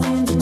For you.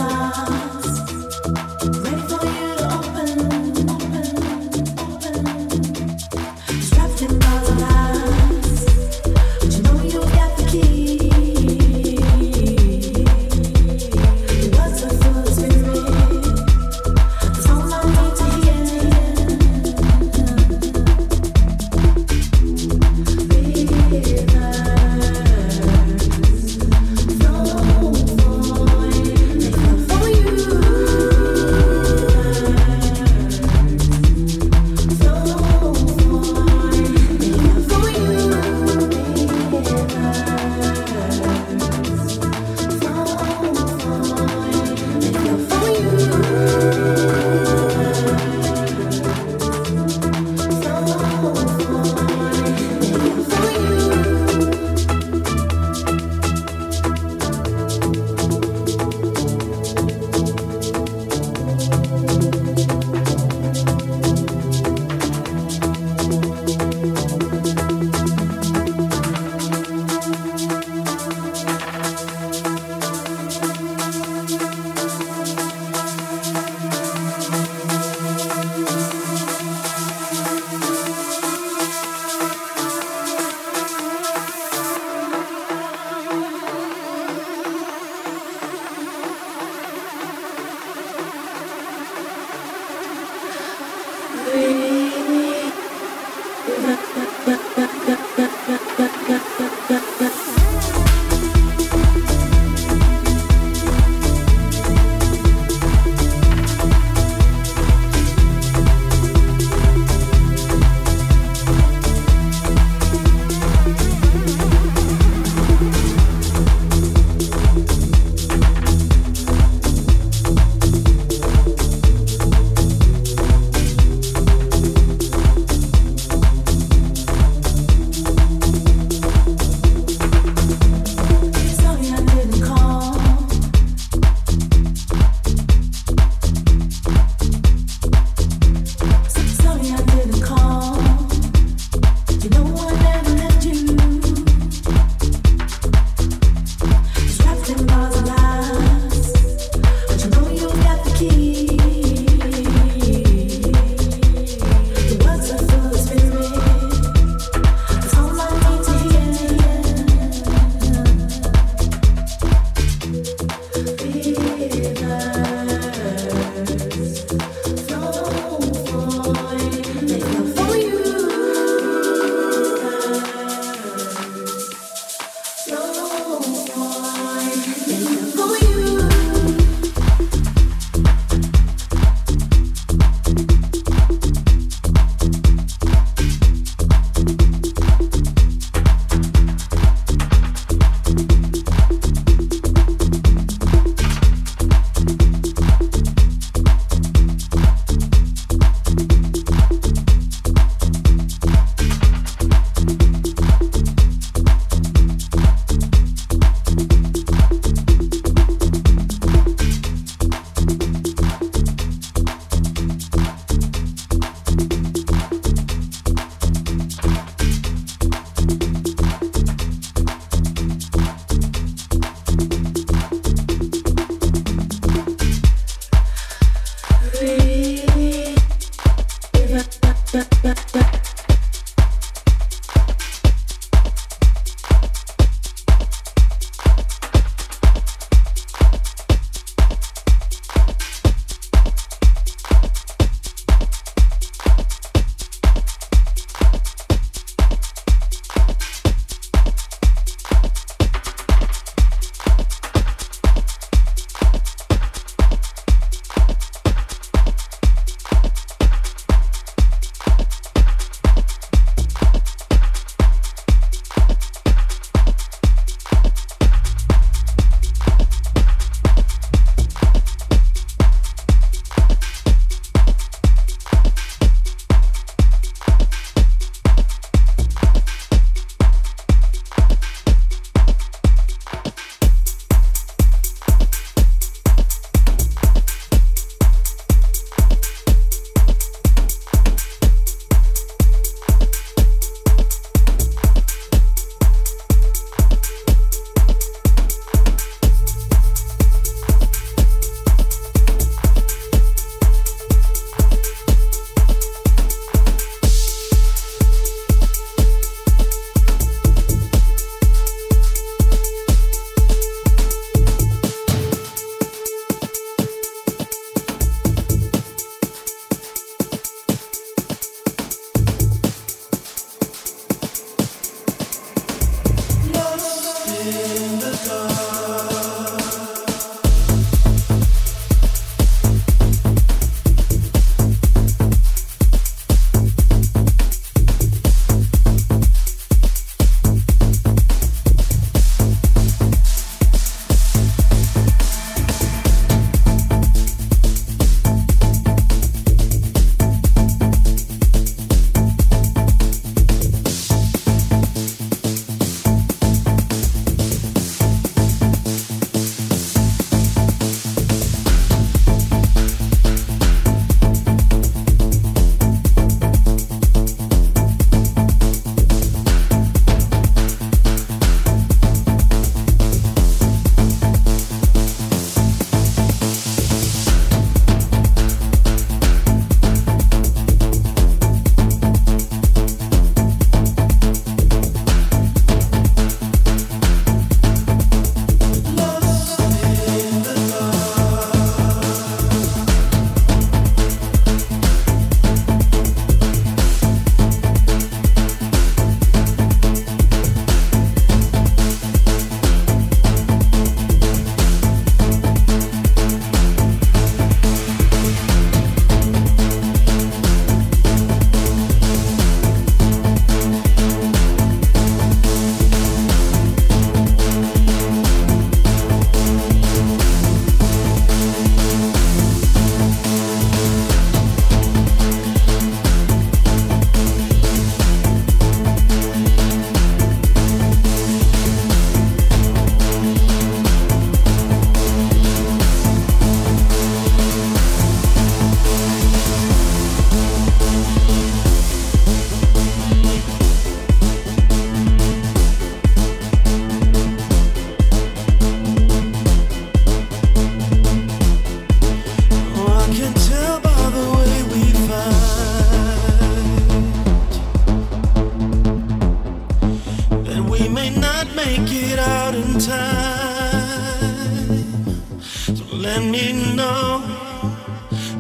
Let me know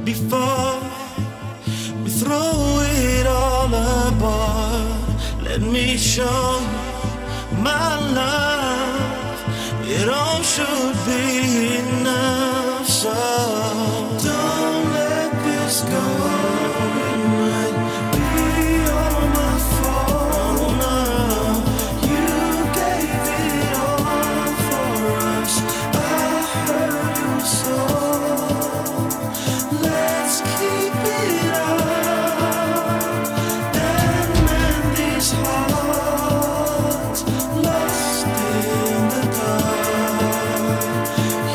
before we throw it all apart. Let me show my love. It all should be enough. So don't let this go on.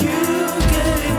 You gave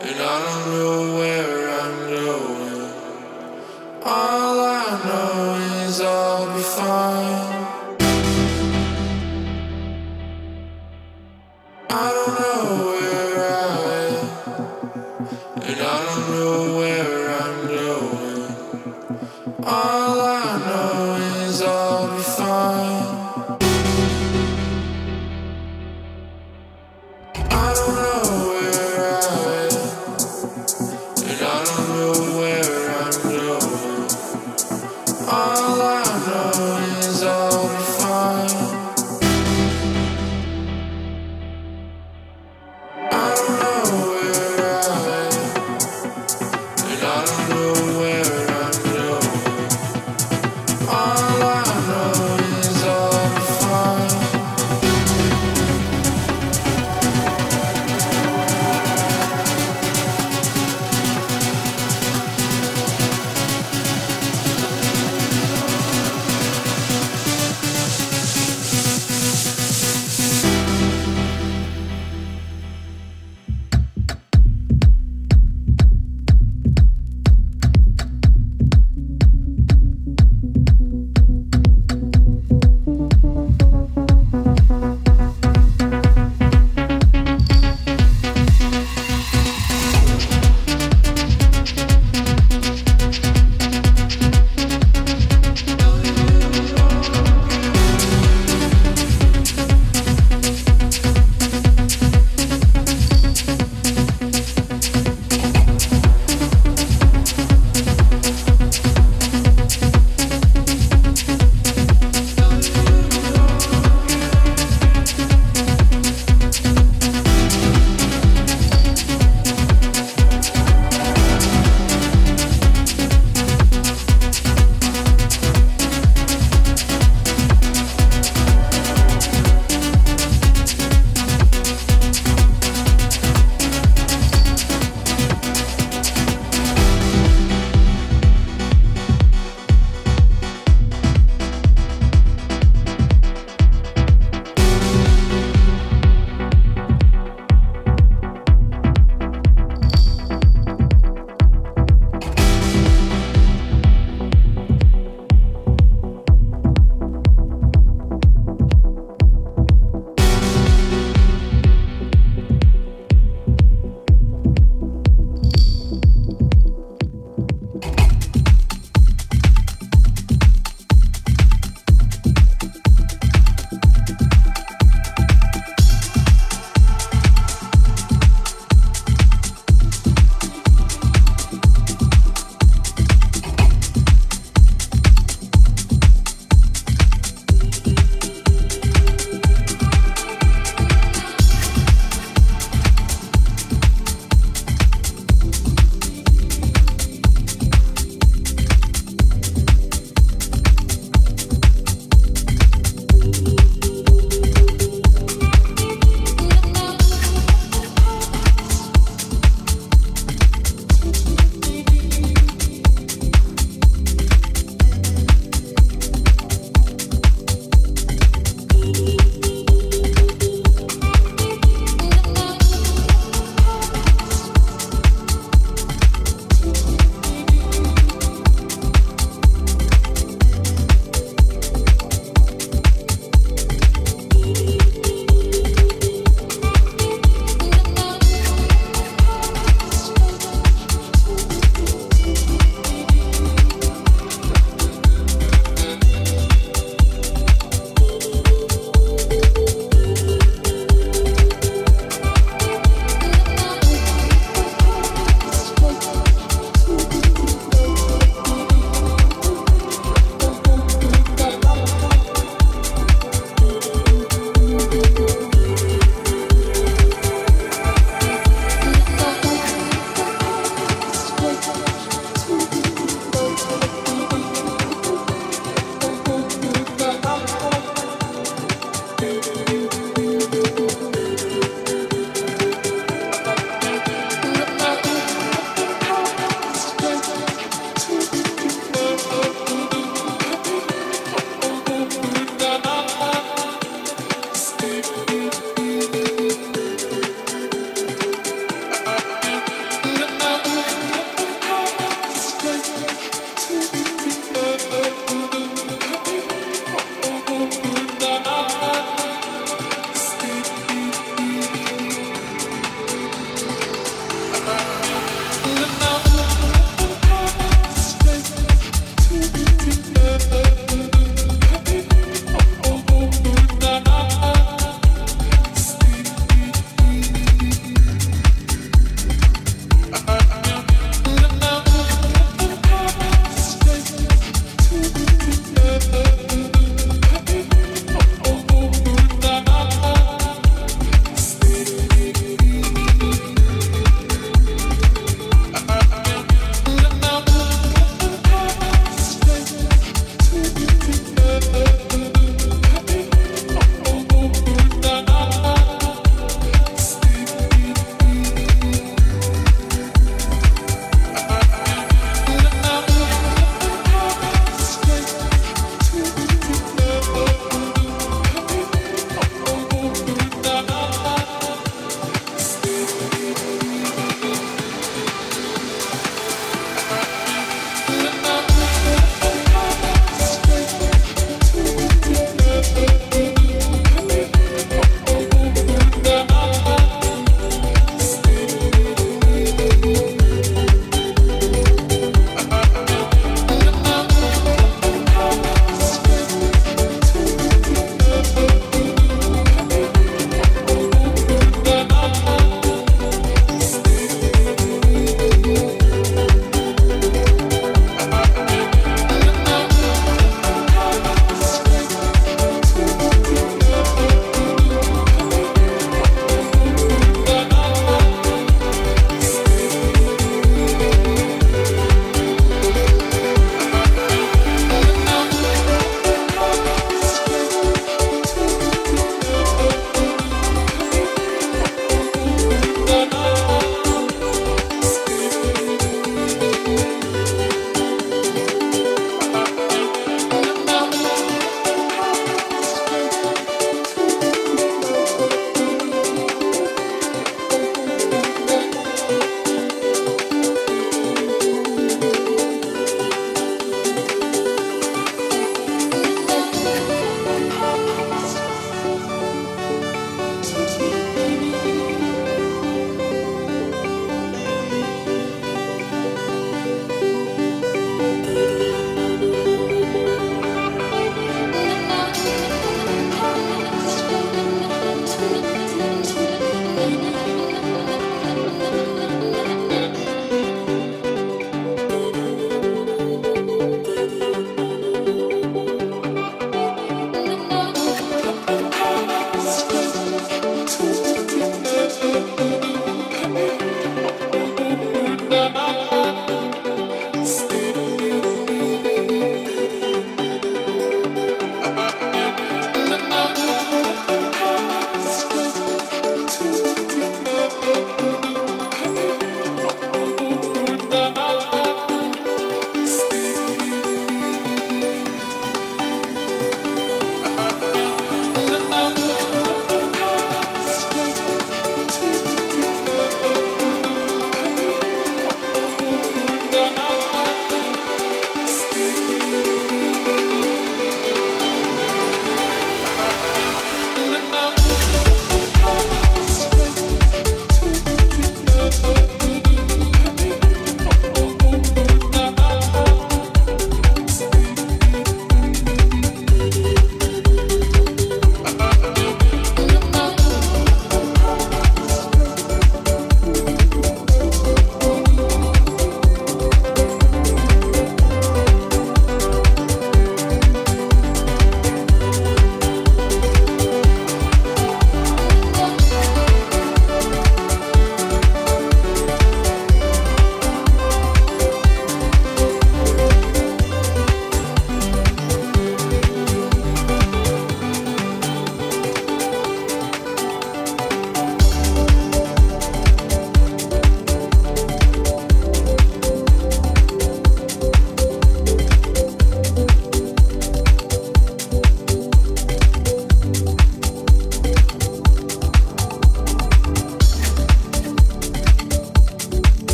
and I don't know where I'm going. All I know is I'll be fine. I don't know where I am, and I don't know where I'm going. All I know is I'll be fine. I don't know where I am,